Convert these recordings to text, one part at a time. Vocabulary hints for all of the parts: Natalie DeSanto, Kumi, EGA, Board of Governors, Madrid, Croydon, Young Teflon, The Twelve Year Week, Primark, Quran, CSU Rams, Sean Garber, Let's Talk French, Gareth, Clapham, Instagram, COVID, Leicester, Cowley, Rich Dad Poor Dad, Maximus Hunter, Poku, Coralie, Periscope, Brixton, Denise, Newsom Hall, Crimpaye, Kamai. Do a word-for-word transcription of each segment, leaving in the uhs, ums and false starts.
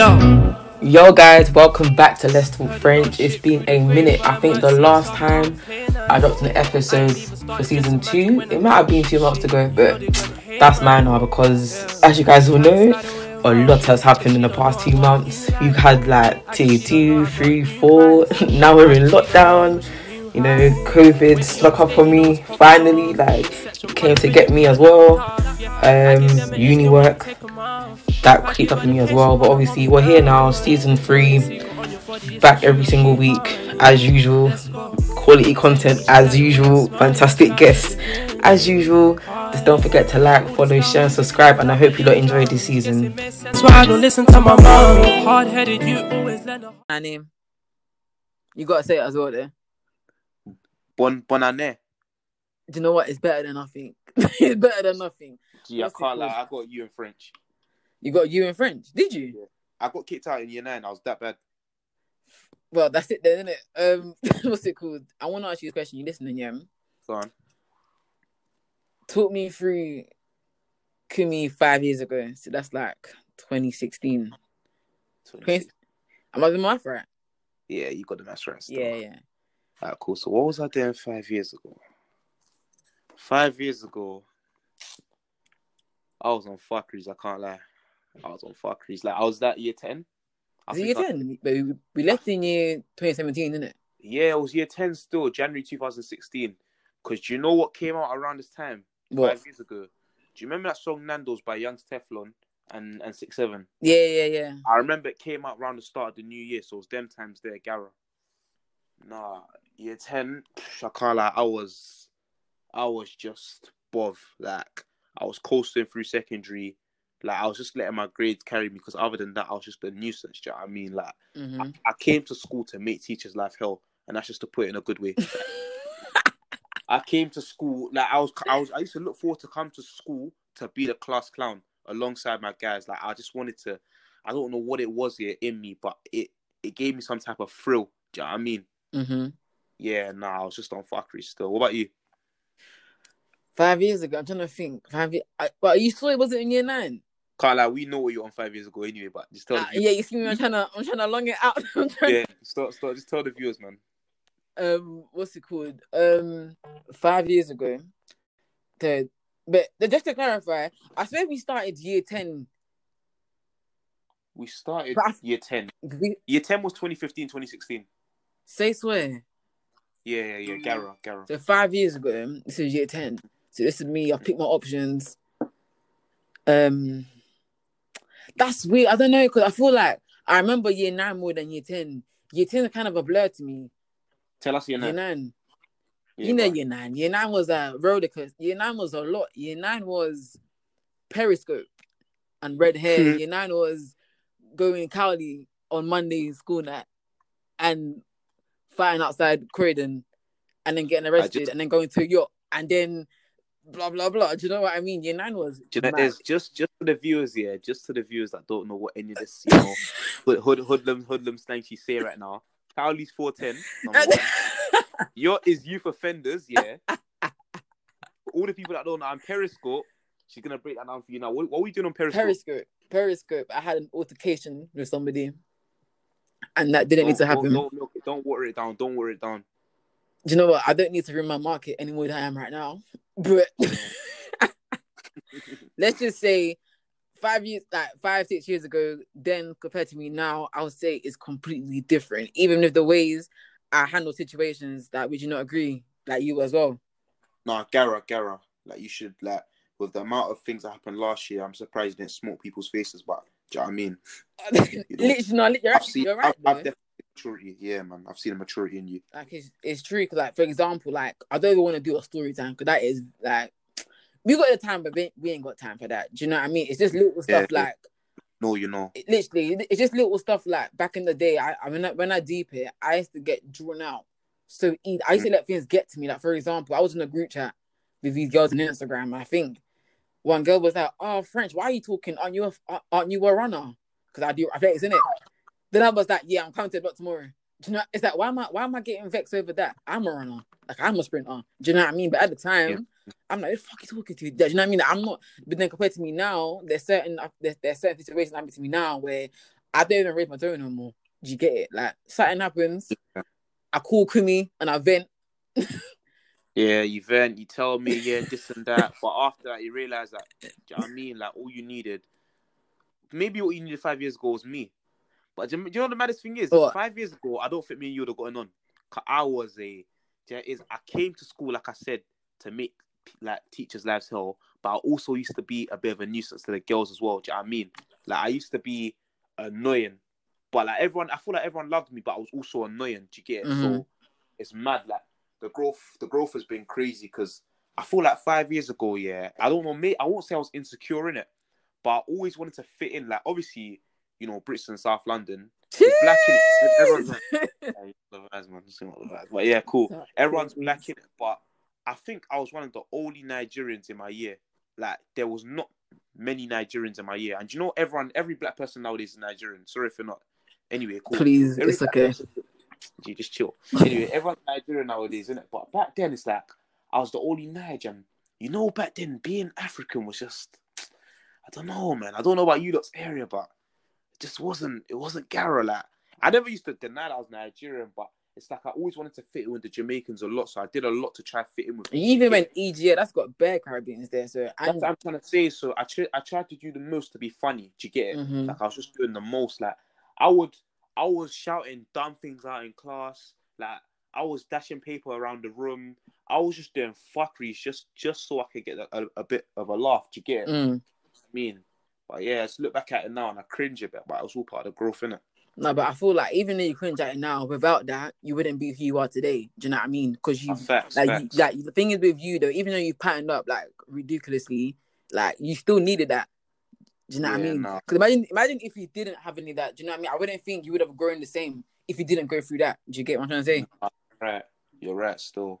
Yo, yo guys, welcome back to Let's Talk French. It's been a minute. I think the last time I dropped an episode for season two, it might have been two months ago, but that's mine now because, as you guys all know, a lot has happened in the past two months. We've had like tier two, three, four. Now we're in lockdown. You know, COVID snuck up on me finally, like came to get me as well. Um, uni work that creeped up on me as well, but obviously we're here now, season three, back every single week as usual, quality content as usual, fantastic guests as usual. Just don't forget to like, follow, share and subscribe, and I hope you lot enjoy this season. That's why I don't listen to my mom. Hard-headed, you always let her. My name, you gotta say it as well there. Bon, bon année. Do you know what? It's better than nothing. It's better than nothing. Gee, What's I can't lie. I got you in French. You got you in French? Did you? Yeah. I got kicked out in year nine. I was that bad. Well, that's it then, isn't it? Um, what's it called? I want to ask you a question. You listening, yeah? Go on. Talk me through Kumi five years ago. So that's like twenty sixteen. twenty sixteen. Am I the math right? Yeah, you got the math right. Still. Yeah, yeah. Alright, cool. So what was I doing five years ago? Five years ago, I was on fuckeries. I can't lie. I was on fuckeries. Like I was that year ten. I was year I... ten? But we left in year twenty seventeen, didn't it? Yeah, it was year ten still, January two thousand sixteen. Because do you know what came out around this time? What? Five years ago. Do you remember that song Nando's by Young Teflon and and six seven? Yeah, yeah, yeah. I remember it came out around the start of the new year. So it was them times there, Gara. Nah, year ten, I can't lie, I was, I was just bov, like, I was coasting through secondary, like, I was just letting my grades carry me, because other than that, I was just a nuisance, do you know what I mean? Like, mm-hmm. I, I came to school to make teachers' life hell, and that's just to put it in a good way. I came to school, like, I was, I was, I used to look forward to come to school to be the class clown alongside my guys, like, I just wanted to, I don't know what it was here in me, but it, it gave me some type of thrill, do you know what I mean? Mm-hmm. Yeah, nah, I was just on fuckery still. What about you? Five years ago, I'm trying to think. Five, years, I, but you saw it wasn't in year nine. Carla, we know what you were on five years ago anyway. But just tell uh, the viewers. Yeah, you see me. I'm trying to, I'm trying to long it out. yeah, start, start. Just tell the viewers, man. Um, what's it called? Um, five years ago. The, but just to clarify, I swear we started year ten. We started I, year ten. We, year ten was twenty fifteen, twenty sixteen. Say swear. Yeah, yeah, yeah. Gara, Gara. So five years ago, this is year ten. So this is me. I picked my options. Um, that's weird. I don't know because I feel like I remember year nine more than year ten. Year ten is kind of a blur to me. Tell us year nine. Year nine. Yeah, you know right. Year nine. Year nine was a rollercoaster. Year nine was a lot. Year nine was Periscope and red hair. Year nine was going Cowley on Monday school night and fighting outside Croydon and then getting arrested just, and then going to a yacht and then blah, blah, blah. Do you know what I mean? Year nine was... You know, it's just just for the viewers, yeah, just for the viewers that don't know what any of this, you know, hood, hood, hoodlum, hoodlum slang she say right now. Cowley's four ten, number one. Yacht is youth offenders, yeah. All the people that don't know, I'm Periscope. She's going to break that down for you now. What, what are we doing on Periscope? Periscope. Periscope. I had an altercation with somebody. And that didn't don't, need to happen. Don't, don't, don't water it down. Don't water it down. Do you know what? I don't need to ruin my market any more than I am right now. But let's just say five years, like five, six years ago, then compared to me now, I would say it's completely different. Even if the ways I handle situations, that like, would you not agree? Like you as well. Nah, Gara, Gara. Like you should, like with the amount of things that happened last year, I'm surprised it didn't smoke people's faces, but. Do you know what I mean? You know, literally, no, you're, I've seen, you're right. I've, I've definitely maturity. Yeah, man. I've seen a maturity in you. Like, it's, it's true. Cause like, for example, like, I don't even want to do a story time because that is like, we got the time, but we, we ain't got time for that. Do you know what I mean? It's just little stuff yeah, like. No, you know. It, literally, it's just little stuff like back in the day. I, I mean, when I deep it, I used to get drawn out. So easy. I used to let things get to me. Like, for example, I was in a group chat with these girls on Instagram, and I think. One girl was like, "Oh, French, why are you talking? Aren't you a, aren't you a runner? Because I do athletics, innit?" Then I was like, "Yeah, I'm coming to the block tomorrow." Do you know? It's like, why am I why am I getting vexed over that? I'm a runner, like I'm a sprinter. Do you know what I mean? But at the time, yeah. I'm like, "Who the fuck is talking to you?" Do you know what I mean? Like, I'm not. But then compared to me now, there's certain there's, there's certain situations happening to me now where I don't even raise my tone no more. Do you get it? Like, something happens, yeah. I call Kumi and I vent. Yeah, you vent, you tell me, yeah, this and that. But after that, you realise that, do you know what I mean? Like, all you needed, maybe what you needed five years ago was me. But do you know what the maddest thing is? What? Five years ago, I don't think me and you would have gotten on. Cause I was a, there is, I came to school, like I said, to make like teachers' lives hell. But I also used to be a bit of a nuisance to the girls as well. Do you know what I mean? Like, I used to be annoying. But like everyone, I feel like everyone loved me, but I was also annoying. Do you get it? Mm-hmm. So it's mad. Like the growth, the growth has been crazy because I feel like five years ago, yeah, I don't know, mate. I won't say I was insecure in it, but I always wanted to fit in. Like obviously, you know, Brixton, South London, it's black in it. Everyone's like, yeah, love eyes, man. Love eyes. But yeah, cool. Everyone's black in it, but I think I was one of the only Nigerians in my year. Like there was not many Nigerians in my year, and you know, everyone, every black person nowadays is Nigerian. Sorry if you're not. Anyway, cool. Please, every it's okay. Person, you just chill. Anyway, everyone's Nigerian nowadays, isn't it? But back then, it's like, I was the only Nigerian. You know, back then, being African was just, I don't know, man. I don't know about you lot's area, but it just wasn't, it wasn't Gara. Like, I never used to deny that I was Nigerian, but it's like I always wanted to fit in with the Jamaicans a lot, so I did a lot to try to fit in with them. You even went E G A, that's got bare Caribbeans there, so... That's what I'm trying to say, so I, tr- I tried to do the most to be funny, do you get it? Mm-hmm. Like, I was just doing the most, like... I would, I was shouting dumb things out in class. Like I was dashing paper around the room. I was just doing fuckeries just, just so I could get a, a bit of a laugh. Do you get it? Mm. I mean, but yeah, let's look back at it now and I cringe a bit. But it was all part of the growth, innit? No, but I feel like even though you cringe at it now, without that, you wouldn't be who you are today. Do you know what I mean? Because you, facts, like, facts. You, like the thing is with you though, even though you patterned up like ridiculously, like you still needed that. Do you know yeah, what I mean? Because no. imagine, imagine if you didn't have any of that. Do you know what I mean? I wouldn't think you would have grown the same if you didn't go through that. Do you get what I'm trying to say? Right, you're right still.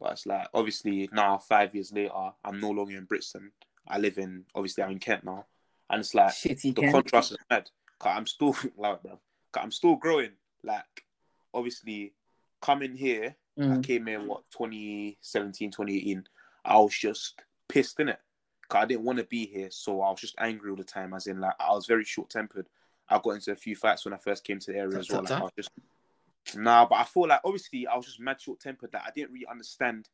But it's like, obviously now, five years later, I'm no longer in Brixton. I live in, obviously I'm in Kent now. And it's like, Shitty the Kent. Contrast is mad. Cause I'm still, like, bro, cause I'm still growing. Like, obviously, coming here, mm. I came here, what, twenty seventeen, twenty eighteen. I was just pissed, innit? I didn't want to be here, so I was just angry all the time. As in, like, I was very short-tempered. I got into a few fights when I first came to the area as well. Like, I was just nah, but I feel like obviously I was just mad short-tempered that I didn't really understand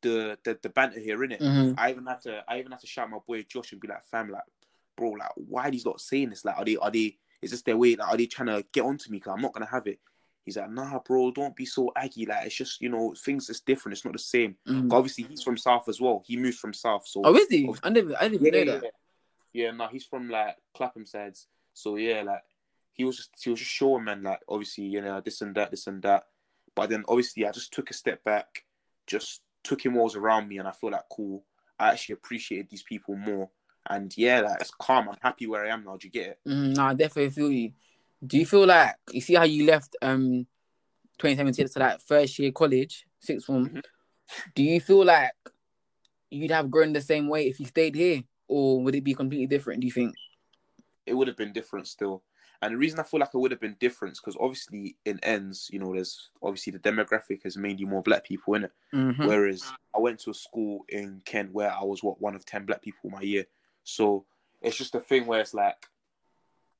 the the, the banter here, innit? Mm-hmm. I even had to, I even had to shout my boy Josh and be like, "Fam, like, bro, like, why are these lot saying this? Like, are they, are they? Is this their way? Like, are they trying to get onto me? Cause I'm not gonna have it." He's like, "Nah, bro, don't be so aggy. Like, it's just, you know, things is different. It's not the same." Mm. Obviously, he's from South as well. He moves from South. So oh, is he? I didn't, I didn't yeah, know that. Yeah, yeah. yeah no, nah, he's from, like, Clapham sides. So, yeah, like, he was just, he was just showing, man, like, obviously, you know, this and that, this and that. But then, obviously, I just took a step back, just took in what was around me, and I feel like, cool, I actually appreciated these people more. And, yeah, like, it's calm. I'm happy where I am now. Do you get it? Mm, nah, I definitely feel you. Do you feel like, you see how you left um twenty seventeen to like first year college, sixth form, mm-hmm. do you feel like you'd have grown the same way if you stayed here? Or would it be completely different, do you think? It would have been different still. And the reason I feel like it would have been different is because obviously in ends, you know, there's obviously the demographic is mainly more black people in it. Mm-hmm. Whereas I went to a school in Kent where I was, what, one of ten black people my year. So it's just a thing where it's like,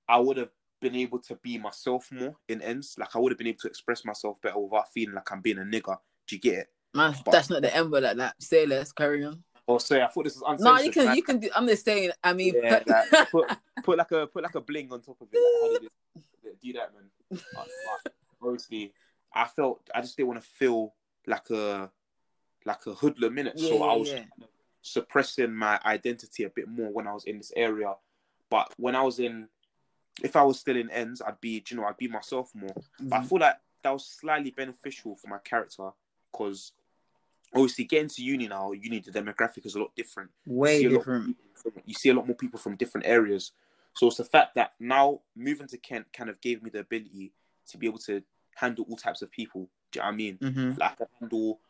I would have been able to be myself more in ends. Like I would have been able to express myself better without feeling like I'm being a nigger. Do you get it? Man, but, that's not the end word like that. Say less, carry on. Oh, sorry, I thought this was uncensored. No, you can, man. You can do. I'm just saying. I mean, yeah, put... Like, put put like a put like a bling on top of it. Like, how did it do that, man? Honestly, I felt I just didn't want to feel like a like a hoodlum in it. Yeah, so yeah, I was yeah. kind of suppressing my identity a bit more when I was in this area. But when I was in If I was still in ends, I'd be, you know, I'd be myself more. Mm-hmm. But I feel like that was slightly beneficial for my character because obviously getting to uni now, uni, the demographic is a lot different. Way you different. From, you see a lot more people from different areas. So it's the fact that now moving to Kent kind of gave me the ability to be able to handle all types of people. Do you know what I mean? Mm-hmm. Like I handle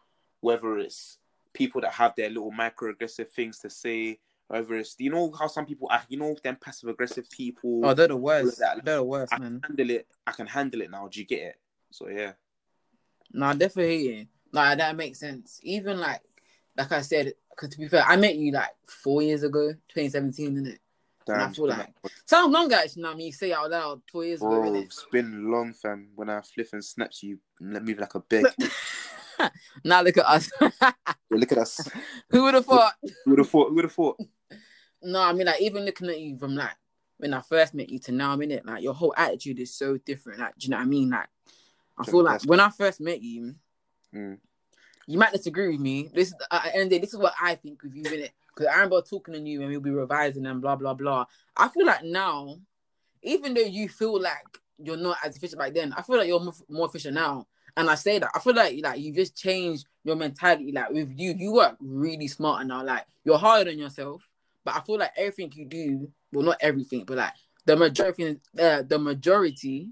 whether it's people that have their little microaggressive things to say, Over it's you know how some people are, you know, them passive aggressive people. Oh, they're the worst. Like, they're the worst, I man. I can handle it. I can handle it now. Do you get it? So yeah. No, I definitely hate you. Like that makes sense. Even like, like I said, because to be fair, I met you like four years ago, twenty seventeen, isn't it? Damn, and I feel like it's how long actually now you say out loud four years Bro, ago, it's been long, fam. When I flip and snaps you, move like a big. Now look at us. Yeah, look at us. Who would have thought? Who would have thought? Who would have thought? No, I mean, like, even looking at you from like when I first met you to now, I mean, it like your whole attitude is so different. Like, do you know what I mean? Like, I feel like when I first met you, mm. you might disagree with me. This at the end of the day, this is what I think with you, innit? Because I remember talking to you and we'll be revising and blah, blah, blah. I feel like now, even though you feel like you're not as efficient back then, I feel like you're more efficient now. And I say that. I feel like, like you just changed your mentality. Like with you, you work really smart now. Like you're harder on yourself. But I feel like everything you do, well, not everything, but like the majority, uh, the majority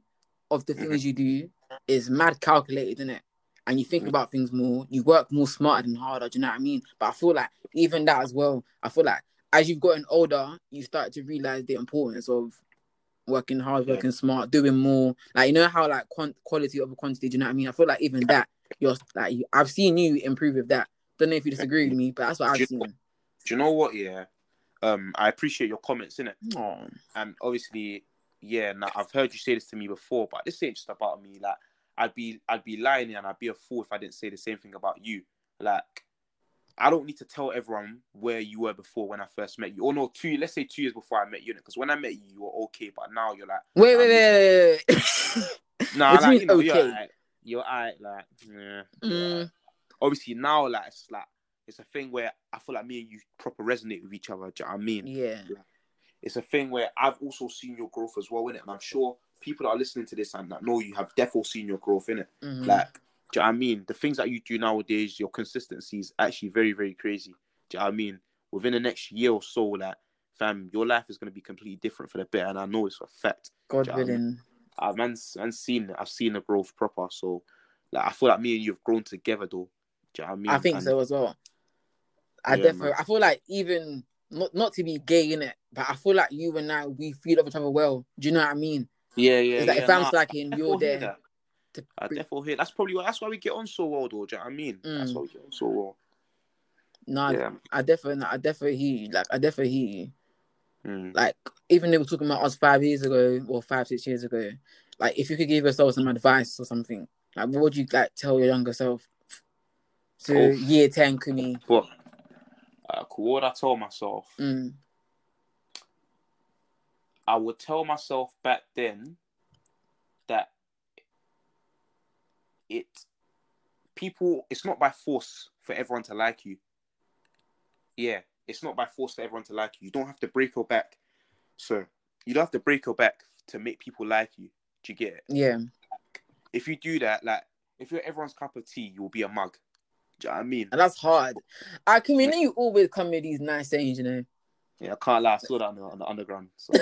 of the things you do is mad calculated, isn't it? And you think about things more, you work more smarter than harder, do you know what I mean? But I feel like even that as well, I feel like as you've gotten older, you start to realise the importance of working hard, working smart, doing more. Like, you know how, like, qu- quality over quantity, do you know what I mean? I feel like even that, you're like, you, I've seen you improve with that. Don't know if you disagree with me, but that's what I've do seen. Know, do you know what, yeah? Um, I appreciate your comments, innit? Oh. And obviously, yeah, now I've heard you say this to me before, but this ain't just about me, like, I'd be I'd be lying and I'd be a fool if I didn't say the same thing about you. Like, I don't need to tell everyone where you were before when I first met you. Or no, two let's say two years before I met you, because when I met you, you were okay, but now you're like wait, wait, wait, wait, wait. Nah, like, you know, okay. You're alright. You're alright, like yeah. Mm. Right. Obviously now, like it's like it's a thing where I feel like me and you proper resonate with each other, do you know what I mean? Yeah. Like, it's a thing where I've also seen your growth as well, innit? And I'm sure people that are listening to this and that know you have definitely seen your growth in it. Mm-hmm. Like, do you know what I mean? The things that you do nowadays, your consistency is actually very, very crazy. Do you know what I mean? Within the next year or so, like, fam, your life is going to be completely different for the better. And I know it's a fact. God willing. You know I mean? I've man, man seen it. I've seen the growth proper. So, like, I feel like me and you have grown together, though. Do you know what I mean? I think and, so as well. I yeah, definitely, man. I feel like even, not, not to be gay innit, but I feel like you and I, we feed off each other well. Do you know what I mean? Yeah, yeah, it's like yeah. If I'm slacking, no, you're there. That. To... I definitely hear. That's probably why. That's why we get on so well, though. Do you know what I mean? Mm. That's why we get on so well. No, yeah. I, I definitely, I definitely hear you. Like, I definitely hear you. Mm. Like, even they were talking about us five years ago or five, six years ago. Like, if you could give yourself some advice or something, like, what would you like tell your younger self to oh. year ten, Kumi? What? Uh, what I told myself. Mm. I would tell myself back then that it people it's not by force for everyone to like you. Yeah, it's not by force for everyone to like you. You don't have to break your back. So you don't have to break your back to make people like you. Do you get it? Yeah. Like, if you do that, like if you're everyone's cup of tea, you'll be a mug. Do you know what I mean? And that's hard. I can mean you always come with these nice things, you know. Yeah, I can't lie. I saw that on the, on the underground. So,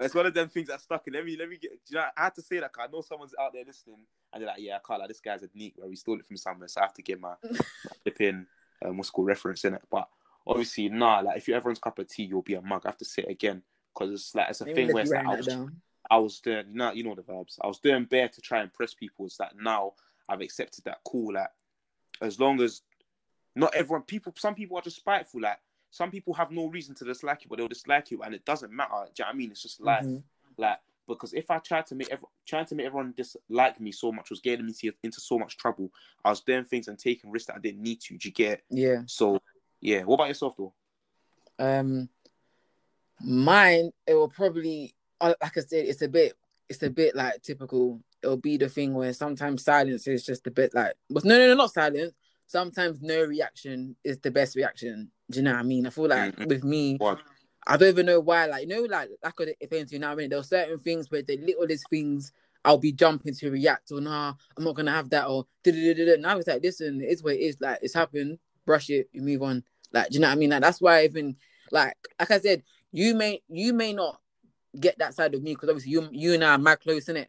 it's one of them things that stuck in. Let me, let me get. You know, I had to say that because I know someone's out there listening, and they're like, "Yeah, I can't lie. This guy's a neat. Where he stole it from somewhere." So I have to get my, my flipping um, what's called reference in it. But obviously, nah. Like if you're everyone's cup of tea, you'll be a mug. I have to say it again because it's like it's a they thing where it's like, I was, I was doing, you know, you know the vibes. I was doing bare to try and impress people. It's like now I've accepted that cool. Like as long as not everyone, people, some people are just spiteful. Like. Some people have no reason to dislike you, but they'll dislike you, and it doesn't matter. Do you know what I mean? It's just life. Mm-hmm. Like, because if I tried to make every, trying to make everyone dislike me so much was getting me to, into so much trouble. I was doing things and taking risks that I didn't need to. Do you get it? Yeah. So, yeah. What about yourself, though? Um, mine, it will probably, like I said, it's a bit, it's a bit like typical. It'll be the thing where sometimes silence is just a bit like, but no, no, no, not silence. Sometimes no reaction is the best reaction. Do you know what I mean? I feel like mm-hmm. with me, what? I don't even know why. Like, you know, like, like I explained to you now, I mean, there are certain things where the littlest things I'll be jumping to react or nah, I'm not going to have that or da-da-da-da. And I was like, listen, it is what it is. Like, it's happened. Brush it. You move on. Like, do you know what I mean? Like, that's why even, like, like I said, you may you may not get that side of me because obviously you you and I are mad close, innit?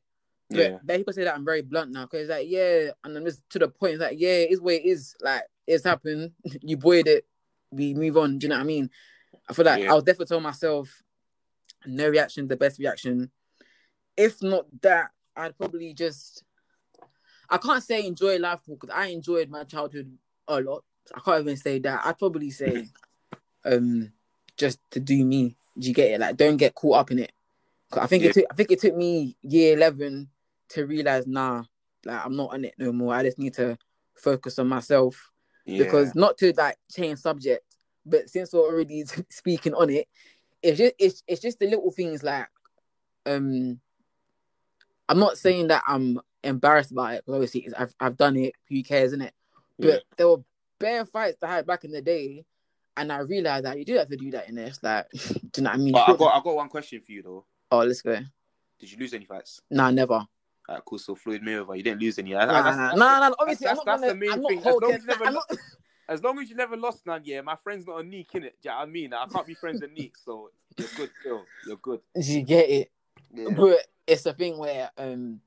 But yeah. But people say that I'm very blunt now because it's like, yeah, and I'm just to the point. It's like, yeah, it is what it is. Like, it's happened. You buoyed it. We move on. Do you know what I mean? I feel like yeah. I'll definitely tell myself, no reaction, the best reaction. If not that, I'd probably just. I can't say enjoy life because I enjoyed my childhood a lot. I can't even say that. I'd probably say, um, just to do me. Do you get it? Like, don't get caught up in it. Cause I think yeah. it took, I think it took me year eleven to realize, nah, like I'm not on it no more. I just need to focus on myself yeah. because not to like change subject, but since we're already speaking on it, it's just it's it's just the little things like, um, I'm not saying that I'm embarrassed about it. Obviously, it's, I've I've done it. Who cares, innit? But yeah. there were bare fights that I had back in the day. And I realised that you do have to do that in this. Like, do you know what I mean? But I got, I got one question for you, though. Oh, let's go. Did you lose any fights? Nah, never. All right, cool. So, Floyd Mayweather, you didn't lose any. Nah, that's, nah, that's, nah, nah. Obviously, that's, I'm not that's gonna, the main I'm thing. As long, as, never, not... as long as you never lost none, yeah, my friend's not a neek, innit? Do you know what I mean? I can't be friends with neek, so you're good still. You're good. You get it? Yeah. But it's a thing where, um,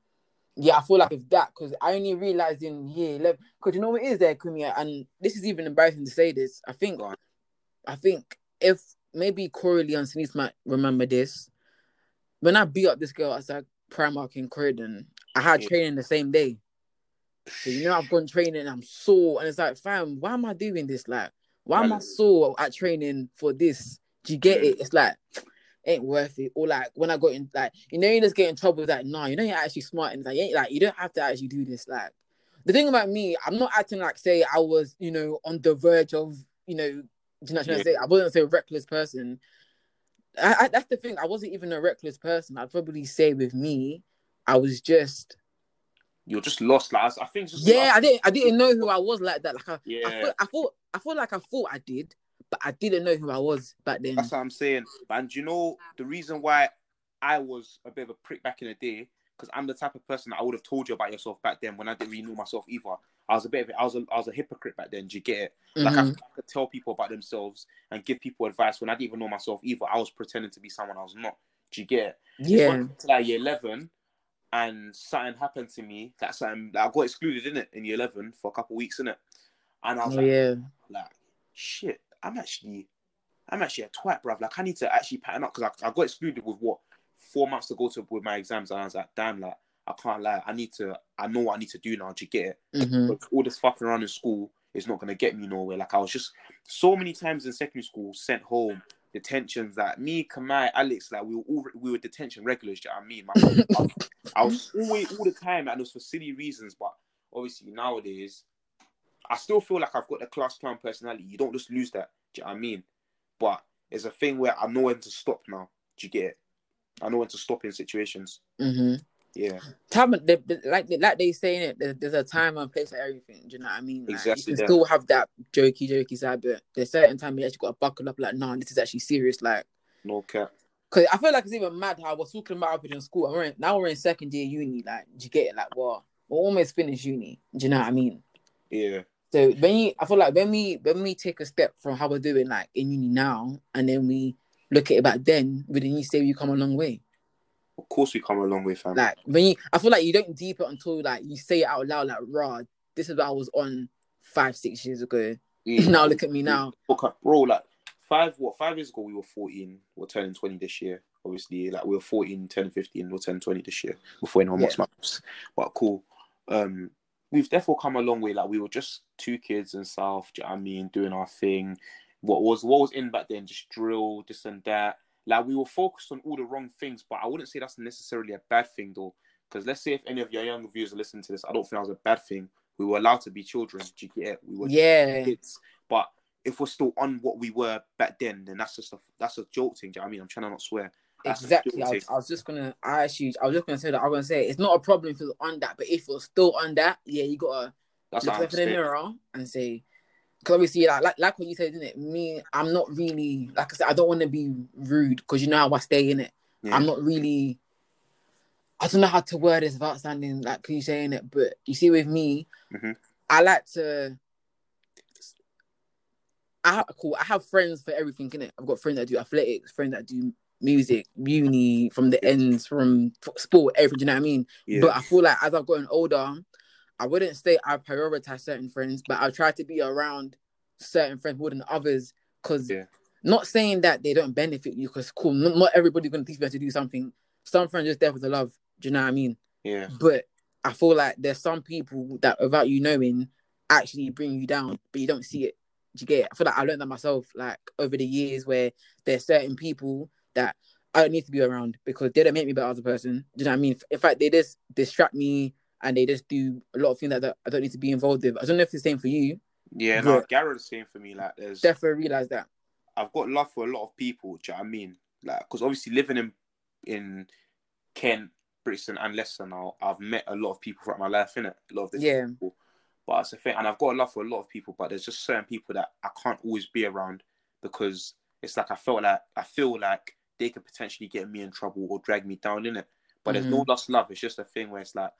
yeah, I feel like it's that, because I only realised in year eleven, because you know what it is there, Kumia, and this is even embarrassing to say this, I think... Right. I think if maybe Coralie and Denise might remember this, when I beat up this girl outside Primark in Croydon, I had yeah. training the same day. So you know I've gone training and I'm sore, and it's like, fam, why am I doing this? Like, why am I sore at training for this? Do you get yeah. it? It's like, ain't worth it. Or like when I got in, like, you know, you just get in trouble with that. Like, nah, you know you're actually smart, and it's like, you ain't, like you don't have to actually do this. Like, the thing about me, I'm not acting like say I was, you know, on the verge of, you know. Do you know what I'm yeah. say? I wasn't say a reckless person. I, I, that's the thing. I wasn't even a reckless person. I'd probably say with me, I was just. You're just lost, like I think. Just yeah, lost. I didn't. I didn't know who I was like that. Like I, yeah. I, feel, I thought. I feel like I thought I did, but I didn't know who I was back then. That's what I'm saying. And you know the reason why I was a bit of a prick back in the day, because I'm the type of person that I would have told you about yourself back then when I didn't really know myself either. I was a bit of it. I was a, I was a hypocrite back then. Do you get it? Like mm-hmm. I, I could tell people about themselves and give people advice when I didn't even know myself either. I was pretending to be someone I was not. Do you get it? Yeah. It wasn't until like year eleven, and something happened to me. That something that I got excluded in it in year eleven for a couple of weeks in it, and I was oh, like, yeah. like, shit. I'm actually, I'm actually a twat, bruv. Like I need to actually pattern up, because I, I got excluded with what four months to go to with my exams, and I was like, damn, like. I can't lie. I need to. I know what I need to do now. Do you get it? Mm-hmm. But all this fucking around in school is not gonna get me nowhere. Like I was just so many times in secondary school sent home, detentions. Like me, Kamai, Alex, like we were all we were detention regulars. Do you know what I mean? My, I, I was always all the time, and it was for silly reasons. But obviously nowadays, I still feel like I've got the class clown personality. You don't just lose that. Do you know what I mean? But it's a thing where I know when to stop now. Do you get it? I know when to stop in situations. Mm-hmm. Yeah, time they, like like they saying it. There's, there's a time and place for everything. Do you know what I mean? Like, exactly. You can yeah. still have that jokey, jokey side, but there's certain time you actually got to buckle up. Like, nah, this is actually serious. Like, no cap. Cause I feel like it's even mad how I was talking about up in school. We're in, now we're in second year uni. Like, do you get it? Like, well, we're almost finished uni. Do you know what I mean? Yeah. So when you, I feel like when we when we take a step from how we're doing like in uni now, and then we look at it back then, would then you say you come a long way? Of course we come a long way, fam. Like, when you, I feel like you don't deep it until, like, you say it out loud, like, rah, this is what I was on five, six years ago. Yeah. Now look at me now. Bro, like, five, what, five years ago we were fourteen. We're turning twenty this year, obviously. Like, we were fourteen, turning fifteen, we're turning twenty this year. Before anyone watched yeah. maps. But cool. Um, we've definitely come a long way. Like, we were just two kids in South, do you know what I mean? Doing our thing. What was, what was in back then? Just drill, this and that. Like, we were focused on all the wrong things, but I wouldn't say that's necessarily a bad thing, though. Because let's say if any of your younger viewers are listening to this, I don't think that was a bad thing. We were allowed to be children. Do you get it? We were yeah. kids. But if we're still on what we were back then, then that's just a, that's a joke thing. Do you know what I mean? I'm trying to not swear. That's exactly. I was, I was just going to... I actually... I was just going to say that. I was going to say, it's not a problem if you're on that, but if you're still on that, yeah, you got to look in the mirror and say... Because obviously, like, like like what you said, didn't it? Me, I'm not really... Like I said, I don't want to be rude because you know how I stay in it. Yeah. I'm not really... I don't know how to word this without sounding like cliche in it, but you see with me, mm-hmm. I like to... I have, cool, I have friends for everything, innit? I've got friends that do athletics, friends that do music, uni, from the ends, from sport, everything, do you know what I mean? Yeah. But I feel like as I've gotten older... I wouldn't say I prioritize certain friends, but I try to be around certain friends more than others. Because yeah. not saying that they don't benefit you, because cool, not, not everybody's going to teach you how to do something. Some friends just there for the love. Do you know what I mean? Yeah. But I feel like there's some people that, without you knowing, actually bring you down, but you don't see it. Do you get it? I feel like I learned that myself, like, over the years, where there's certain people that I don't need to be around because they don't make me better as a person. Do you know what I mean? In fact, they just distract me and they just do a lot of things that, that I don't need to be involved with. I don't know if it's the same for you. Yeah, no, Gareth's the same for me. Like, there's... Definitely realised that. I've got love for a lot of people, do you know what I mean? Like, because obviously living in in Kent, Brixton and Leicester now, I've met a lot of people throughout my life, innit? A lot of different yeah. people. But that's the thing. And I've got a love for a lot of people, but there's just certain people that I can't always be around because it's like I felt like I feel like they could potentially get me in trouble or drag me down, innit? But mm-hmm. there's no lost love. It's just a thing where it's like,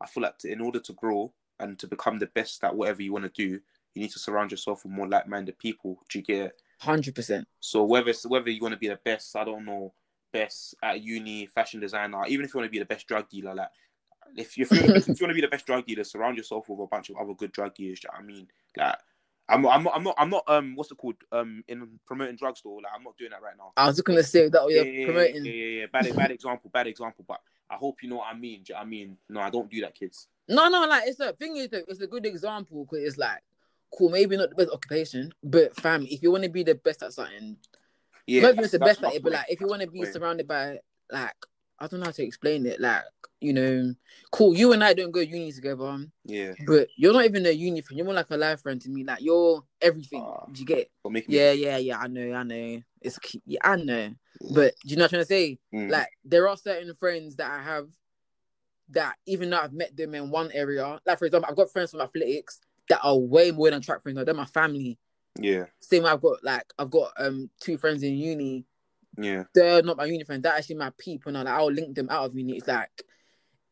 I feel like to, in order to grow and to become the best at whatever you want to do, you need to surround yourself with more like-minded people. Do you get it? one hundred percent. So whether it's, whether you want to be the best, I don't know, best at uni, fashion designer, even if you want to be the best drug dealer, like, if you if you want to be the best drug dealer, surround yourself with a bunch of other good drug dealers. Do you know what I mean? Like, I'm, I'm not, I'm not, I'm not, um, what's it called? Um, in promoting drugstore, like, I'm not doing that right now. I was just gonna say that you're yeah, promoting. Yeah, yeah, yeah. Bad, bad example, bad example. But I hope you know what I mean. Do you know what I mean? No, I don't do that, kids. No, no, like, it's the thing is, it's a good example because it's like, cool, maybe not the best occupation, but fam, if you want to be the best at something, yeah, not even the best at it, but like, if you want to be surrounded by, like, I don't know how to explain it, like, you know, cool, you and I don't go uni together. Yeah. But you're not even a uni friend. You're more like a life friend to me. Like, you're everything. Uh, do you get it? Yeah, me- yeah, yeah. I know, I know. It's cute. Yeah, I know. Mm. But do you know what I'm trying to say? Mm. Like, there are certain friends that I have that even though I've met them in one area, like, for example, I've got friends from athletics that are way more than track friends. Like, they're my family. Yeah. Same way I've got, like, I've got um two friends in uni. Yeah. They're not my uni friends. They're actually my people. And like, I'll link them out of uni. It's like,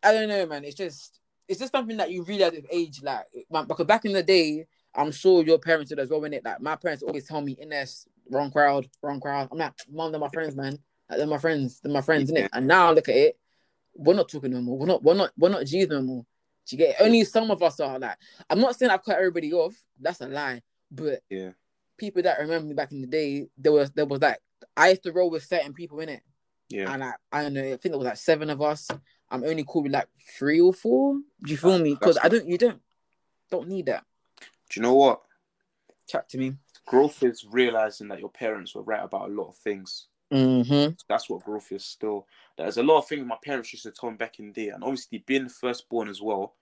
I don't know, man. It's just, it's just something that you realize with age, like, man, because back in the day, I'm sure your parents did as well, innit? Like, my parents always tell me, "Ines, wrong crowd, wrong crowd." I'm like, "Mom, they're my friends, man. Like, they're my friends, they're my friends, innit?" And now I look at it, we're not talking no more. We're not, we're not, we're not G's no more. Do you get it? Only some of us are like. I'm not saying I've cut everybody off. That's a lie. But yeah, people that remember me back in the day, there was, there was like, I used to roll with certain people, innit? Yeah. And I, I don't know. I think there was like seven of us. I'm only cool with like three or four. Do you feel me? Because I don't, you don't, don't need that. Do you know what? Chat to me. Growth is realizing that your parents were right about a lot of things. Mm-hmm. That's what growth is still. There's a lot of things my parents used to tell me back in the day, and obviously being the firstborn as well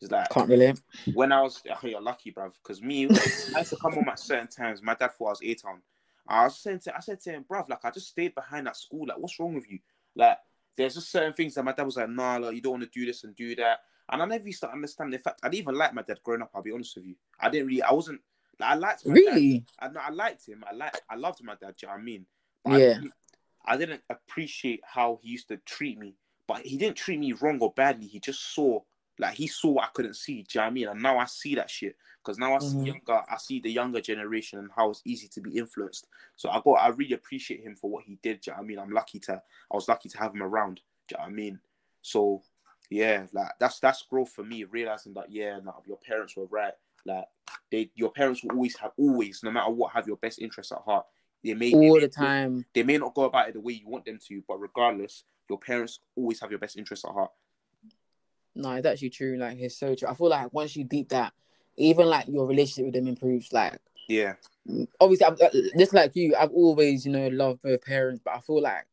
is like, can't relate. When I was, oh, you're lucky, bruv, because me, I used to come home at certain times. My dad thought I was A-town. I was saying to, I said to him, bruv, like, I just stayed behind at school. Like, what's wrong with you? Like, there's just certain things that my dad was like, nah, like, you don't want to do this and do that. And I never used to understand. In fact, I didn't even like my dad growing up, I'll be honest with you. I didn't really, I wasn't, like, I liked my really? dad. I, I liked him. I liked, I loved my dad, do you know what I mean? But yeah. I didn't, I didn't appreciate how he used to treat me. But he didn't treat me wrong or badly. He just saw, like, he saw what I couldn't see, do you know what I mean? And now I see that shit. Because now I see, mm-hmm. younger, I see the younger generation and how it's easy to be influenced. So I got, I really appreciate him for what he did. Do you know what I mean? I'm lucky to, I was lucky to have him around. Do you know what I mean? So yeah, like, that's that's growth for me. Realizing that yeah, nah, your parents were right. Like, they, your parents will always have, always, no matter what, have your best interests at heart. They may all they, the time. They, they may not go about it the way you want them to, but regardless, your parents always have your best interests at heart. No, it's actually true. Like, it's so true. I feel like once you deep that, even like your relationship with them improves. Like, yeah, obviously, I've, just like you, I've always, you know, loved both parents, but I feel like,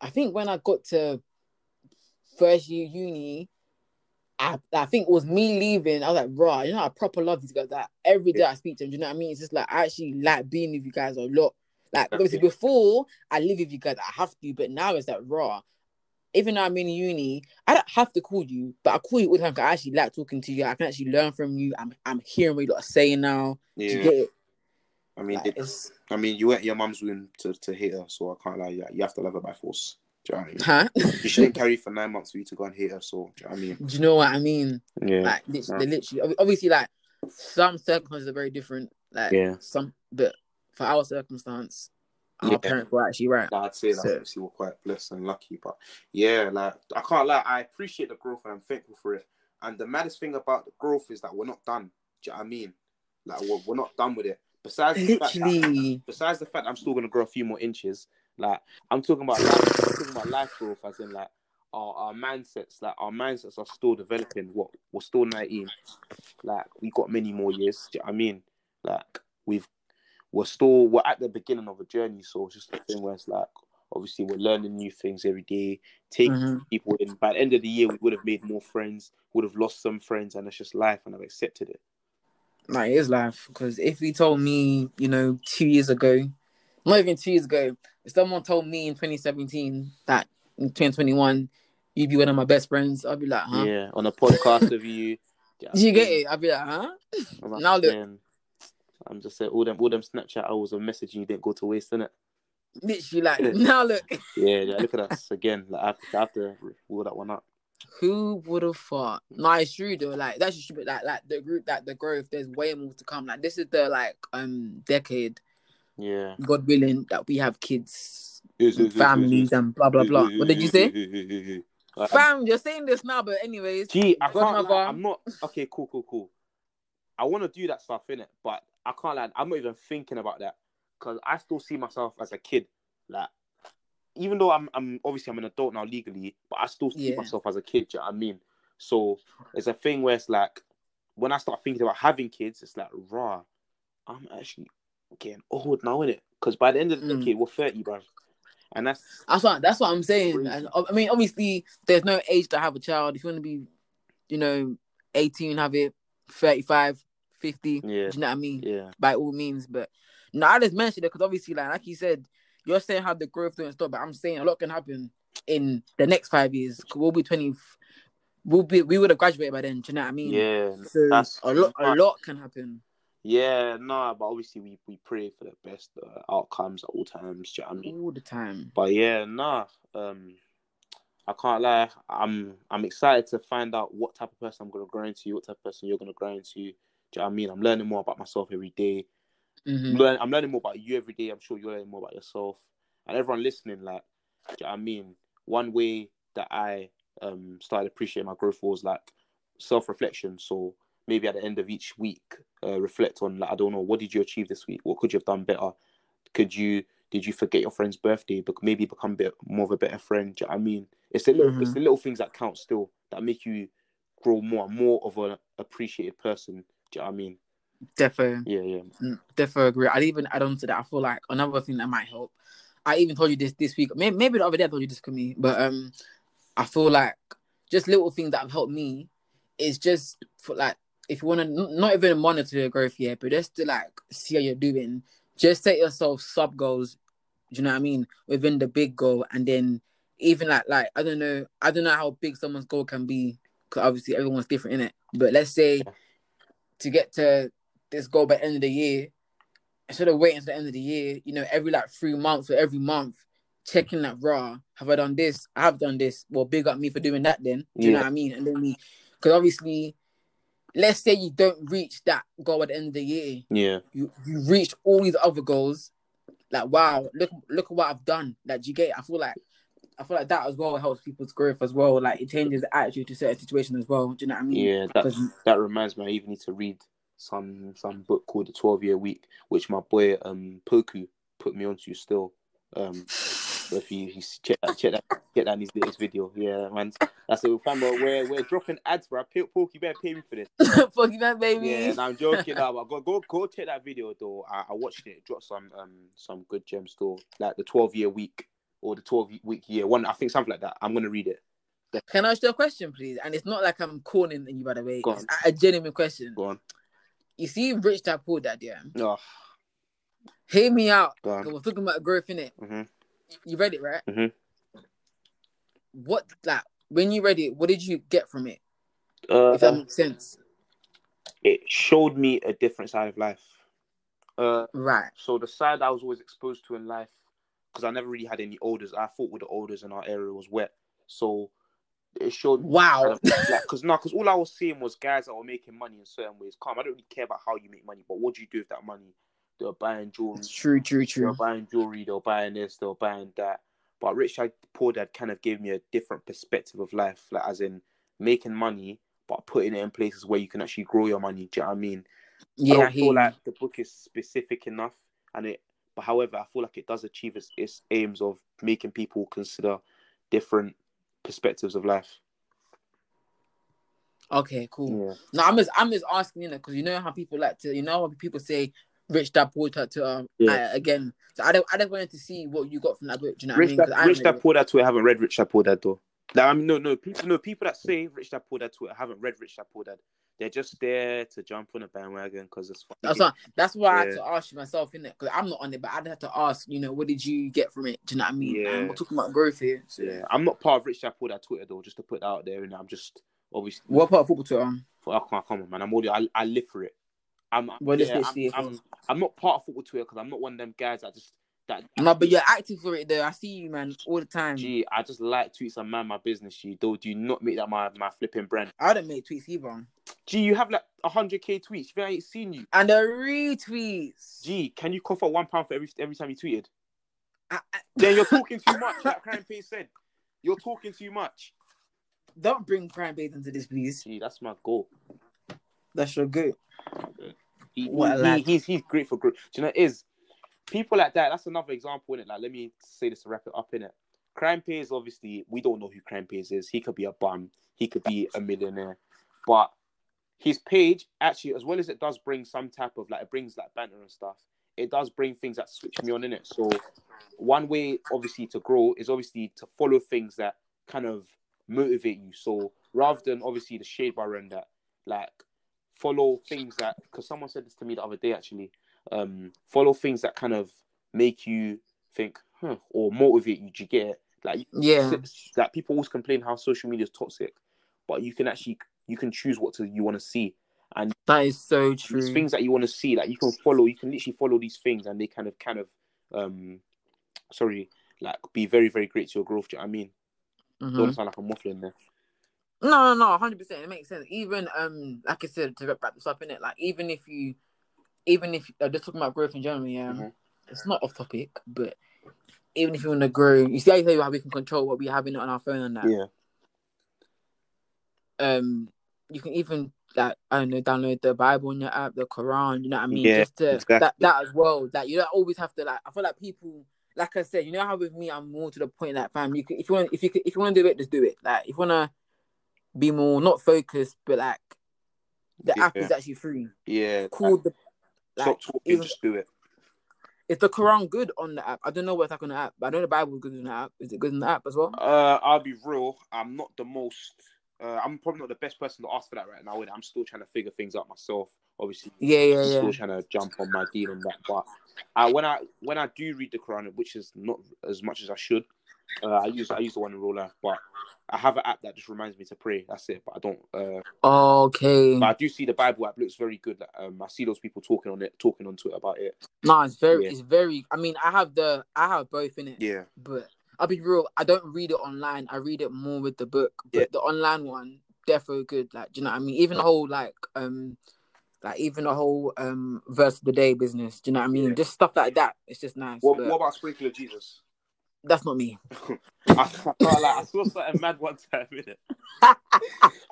I think when I got to first year uni, I, I think it was me leaving. I was like, raw, you know, I proper love these guys. Like, every day yeah. I speak to them, do you know what I mean? It's just like, I actually like being with you guys a lot. Like, obviously, before I live with you guys, I have to, but now it's like, raw. Even though I'm in uni, I don't have to call you, but I call you all the time because I actually like talking to you. I can actually learn from you. I'm I'm hearing what you're saying now. Yeah. Do you get it? I mean, like, it, I mean, you went to your mum's room to, to hate her, so I can't lie. You have to love her by force. Do you know what I mean? Huh? You shouldn't carry for nine months for you to go and hate her, so do you know what I mean? Do you know what I mean? Yeah. Like, literally, yeah. literally obviously, like, some circumstances are very different. Like, yeah. some, but for our circumstance, our yeah. parents were actually right. Like, I'd say that, so obviously we're quite blessed and lucky, but yeah, like, I can't lie, I appreciate the growth and I'm thankful for it. And the maddest thing about the growth is that we're not done. Do you know what I mean? Like, we're, we're not done with it. Besides the fact that, besides the fact that I'm still gonna grow a few more inches, like, I'm talking about life, I'm talking about life growth, as in like our, our mindsets, like our mindsets are still developing. What we're still nineteen, like we got many more years. Do you know what I mean? Like, we've we're still we're at the beginning of a journey. So it's just a thing where it's like, obviously we're learning new things every day, taking mm-hmm. people in. By the end of the year, we would have made more friends, would have lost some friends, and it's just life, and I've accepted it. Like, it is life, because if you told me, you know, two years ago, not even two years ago, if someone told me in twenty seventeen that in twenty twenty-one you'd be one of my best friends, I'd be like, huh? Yeah, on a podcast of you. Yeah, do you get it? I'd be like, huh? Like, now look. Man, I'm just saying, all them, all them Snapchat hours of messaging, you didn't go to waste, innit? Literally, like, now look. Yeah, yeah, look at us again. Like, I have to, I have to rule that one up. Who would have thought? No, it's true though. Like, that's just true. Like, like the group, that like, the growth. There's way more to come. Like, this is the like um decade. Yeah. God willing that we have kids, yes, yes, families, yes, yes, and blah blah blah. Yes, yes, what did you say? Yes, yes, yes, yes. Fam, you're saying this now, but anyways. Gee, I can't. Lie, I'm not. Okay, cool, cool, cool. I want to do that stuff, innit, but I can't lie. I'm not even thinking about that because I still see myself as a kid. Like, even though I'm, I'm obviously I'm an adult now legally, but I still see yeah. myself as a kid. Do you know what I mean? So it's a thing where it's like, when I start thinking about having kids, it's like, rah, I'm actually getting old now, innit? Because by the end of the mm. decade, we're thirty, bro. And that's that's what that's what I'm saying. And, I mean, obviously, there's no age to have a child. If you want to be, you know, eighteen, have it. thirty-five, fifty, yeah. Do you know what I mean? Yeah. By all means, but no, I just mentioned it because obviously, like, like you said, you're saying how the growth doesn't stop, but I'm saying a lot can happen in the next five years. We'll be twenty, we'll be we would have graduated by then. Do you know what I mean? Yeah, so that's, a lot, a lot can happen. Yeah, no, but obviously we, we pray for the best uh, outcomes at all times. Do you know what I mean? All the time. But yeah, nah, um, I can't lie. I'm I'm excited to find out what type of person I'm gonna grow into, what type of person you're gonna grow into. Do you know what I mean? I'm learning more about myself every day. Mm-hmm. Learn, I'm learning more about you every day. I'm sure you're learning more about yourself. And everyone listening, like, do you know what I mean? One way that I um started appreciating my growth was like self-reflection. So maybe at the end of each week, uh, reflect on, like, I don't know, what did you achieve this week? What could you have done better? Could you Did you forget your friend's birthday? But maybe become a bit more of a better friend. Do you know what I mean? It's the little, mm-hmm. it's the little things that count still, that make you grow more and more of an appreciated person. Do you know what I mean? Definitely. Yeah, yeah. Definitely agree. I'd even add on to that. I feel like another thing that might help. I even told you this this week. Maybe, maybe the other day I told you this, Kamai. But um, I feel like just little things that have helped me is just for, like, if you want to n- not even monitor your growth yet, but just to like see how you're doing. Just set yourself sub goals. Do you know what I mean? Within the big goal, and then even like like I don't know, I don't know how big someone's goal can be, because obviously everyone's different in it. But let's say to get to this goal by the end of the year, instead of waiting to the end of the year, you know, every like three months or every month, checking that, raw, have I done this? I have done this. Well, big up me for doing that then. Do you yeah. know what I mean? And then we, because obviously, let's say you don't reach that goal at the end of the year. Yeah, you you reach all these other goals. Like, wow, look look at what I've done. Like, you get it? I feel like I feel like that as well helps people's growth as well. Like, it changes the attitude to certain situations as well. Do you know what I mean? Yeah, that that reminds me. I even need to read some some book called The Twelve Year Week, which my boy um Poku put me onto. Still, um, so if you, you check that, check that, get that in his, his video. Yeah, man, that's it. We're we're dropping ads, bro. Poku, you better pay me for this. Fuck that, baby. Yeah, no, I'm joking now. But go go go check that video though. I, I watched it. Dropped some um some good gems though, like the twelve year week or the twelve week year one. I think something like that. I'm gonna read it. Can I ask you a question, please? And it's not like I'm cornering you, by the way. Go it's on. A genuine question. Go on. You see, Rich Dad Poor Dad, yeah. Oh. Hear me out. Go on. We're talking about growth, innit? Mm-hmm. You read it, right? Mm-hmm. What, like, when you read it, what did you get from it? Uh, if that makes sense. It showed me a different side of life. Uh, right. So the side I was always exposed to in life, because I never really had any elders. I fought with the elders and our area was wet. So it showed me... Wow. Because like, no, because all I was seeing was guys that were making money in certain ways. Calm, I don't really care about how you make money, but what do you do with that money? They were buying jewelry. True, true, true. They were buying jewelry. They were buying this. They were buying that. But Rich Dad Poor Dad kind of gave me a different perspective of life, like as in making money, but putting it in places where you can actually grow your money. Do you know what I mean? Yeah, I don't feel like the book is specific enough, and it. But however, I feel like it does achieve its, its aims of making people consider different perspectives of life. Okay, cool. Yeah. No, I'm just I'm just asking, you know, because you know how people like to, you know, how people say Rich Dad Poor Dad Twitter yeah. I, again. So I don't, I just wanted to see what you got from that book. Do you know Rich what I mean? Dad, I Rich Dad Poor Dad Twitter. I haven't read Rich Dad Poor Dad though. Now, I mean, no, no people, no people that say Rich Dad Poor Dad Twitter haven't read Rich Dad Poor Dad. They're just there to jump on a bandwagon because it's funny. That's not, that's why yeah. I had to ask you myself, innit? Because I'm not on it, but I'd have to ask, you know, what did you get from it? Do you know what I mean? Yeah. And we're talking about growth here. So. Yeah, I'm not part of Rich Dad Poor Dad Twitter though. Just to put that out there, and I'm just obviously. What part of football Twitter? I can't come on, man. I'm already. I, I live for it. I'm. I'm, well, yeah, I'm, I'm, I'm not part of football Twitter because I'm not one of them guys that just. That, no, but you're active for it though. I see you, man, all the time. Gee, I just like tweets and man my business. You though, do not make that my, my flipping brand. I don't make tweets either. Gee, you have like one hundred k tweets. I ain't seen you. And the retweets. Gee, can you cough up one pound for every every time you tweeted? I, I... Then you're talking too much. Like Crimpaye said, you're talking too much. Don't bring Crimpaye into this, please. Gee, that's my goal. That's your goal. He, what he, a he, he's he's great for growth. Do you know it is? People like that, that's another example, innit? Like, let me say this to wrap it up, innit? Crimpaye is obviously, we don't know who Crimpaye is. He could be a bum. He could be a millionaire. But his page, actually, as well as it does bring some type of, like, it brings, like, banter and stuff, it does bring things that switch me on, innit? So one way, obviously, to grow is obviously to follow things that kind of motivate you. So rather than, obviously, the shade bar and that, like, follow things that, because someone said this to me the other day, actually, Um, follow things that kind of make you think, huh, or motivate you. Do you get it? Like, yeah, like people always complain how social media is toxic, but you can actually you can choose what to, you want to see, and that is so true. These things that you want to see, like you can follow, you can literally follow these things, and they kind of, kind of, um, sorry, like be very, very great to your growth. Do you know what I mean? Mm-hmm. Don't sound like I'm waffling there. No, no, no, hundred percent. It makes sense. Even um, like I said, to wrap this up, in it, like even if you. Even if uh, just talking about growth in general, yeah, mm-hmm. It's not off topic, but even if you want to grow, you see how you say how we can control what we have in on our phone and that. Yeah. Um, you can even like I don't know, download the Bible on your app, the Quran. You know what I mean? Yeah, just to, exactly. That that as well. That like, you don't always have to like. I feel like people, like I said, you know how with me, I'm more to the point. Like, fam, you can, if you want, if you can, if you want to do it, just do it. Like, if you want to be more not focused, but like the yeah. app is actually free. Yeah. Called the Like, Stop talking, just do it. Is the Quran good on the app? I don't know what's like on the app, but I know the Bible is good on the app. Is it good on the app as well? Uh, I'll be real. I'm not the most... Uh, I'm probably not the best person to ask for that right now. I'm still trying to figure things out myself. Obviously, yeah, yeah, I'm yeah. still trying to jump on my deal on that. But I, when I when I do read the Quran, which is not as much as I should, uh, I use I use the one in real life, but I have an app that just reminds me to pray. That's it. But I don't. Uh, okay. But I do see the Bible app looks very good. Um, I see those people talking on it, talking on Twitter about it. No, it's very, yeah. it's very. I mean, I have the, I have both in it. Yeah, but. I'll be real, I don't read it online. I read it more with the book. But yeah. the online one, definitely good. Like, do you know what I mean? Even the whole, like, um, like even the whole um, verse of the day business. Do you know what I mean? Yeah. Just stuff like that. It's just nice. What, but... what about Sprinkle of Jesus? That's not me. I, like, I saw something mad one time, innit?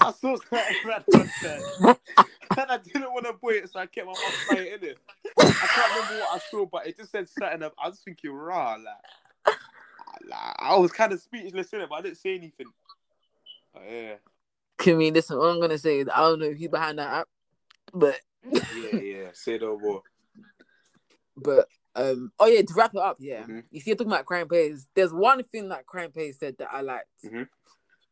I saw something mad one time. And I didn't want to buy it, so I kept my mouth quiet, innit? I can't remember what I saw, but it just said something. I was thinking, rah, like... Like, I was kind of speechless in it, but I didn't say anything. But, yeah. Can we listen? All I'm gonna say is I don't know if you behind that app, but yeah, yeah, say no more. But um, oh yeah, to wrap it up, yeah. Mm-hmm. You see, you're talking about Crimpaye. There's one thing that Crimpaye said that I liked. Mm-hmm.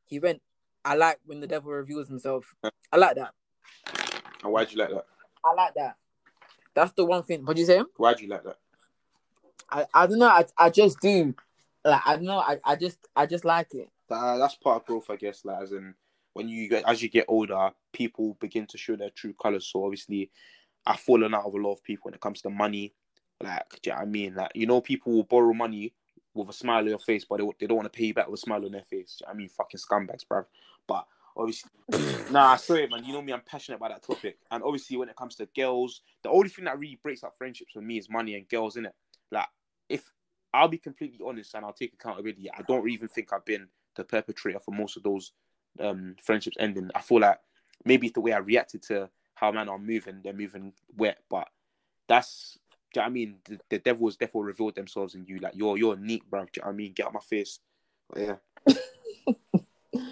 He went, "I like when the devil reveals himself." I like that. And why'd you like that? I like that. That's the one thing. What'd you say? Why'd you like that? I, I don't know. I I just do. Like I know, I, I just I just like it. Uh, that's part of growth, I guess. Like as in when you get as you get older, people begin to show their true colours. So obviously, I've fallen out of a lot of people when it comes to money. Like, do you know what I mean? Like, you know, people will borrow money with a smile on your face, but they they don't want to pay you back with a smile on their face. Do you know what I mean? Fucking scumbags, bruv. But obviously, nah, sorry, man. You know me, I'm passionate about that topic. And obviously, when it comes to girls, the only thing that really breaks up friendships for me is money and girls, innit? Like if. I'll be completely honest and I'll take accountability. I don't even think I've been the perpetrator for most of those um, friendships ending. I feel like maybe it's the way I reacted to how men are moving, they're moving wet, but that's, do you know what I mean? The, the devil's definitely revealed themselves in you. Like, you're, you're neat, bro. Do you know what I mean? Get out of my face. But, yeah. yeah.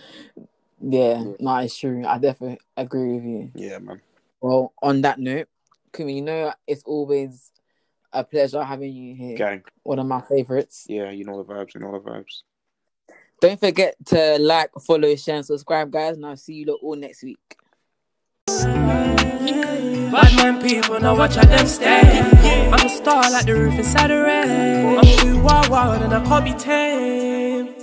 Yeah, no, it's true. I definitely agree with you. Yeah, man. Well, on that note, Kumi, you know, it's always a pleasure having you here. Gang. One of my favourites. Yeah, you know the vibes, you know the vibes. Don't forget to like, follow, share, and subscribe, guys. And I'll see you all next week. Bad man people, now watch how them stay. I'm a star like the roof inside the rain. I'm too wild, wild, and I can't be tame.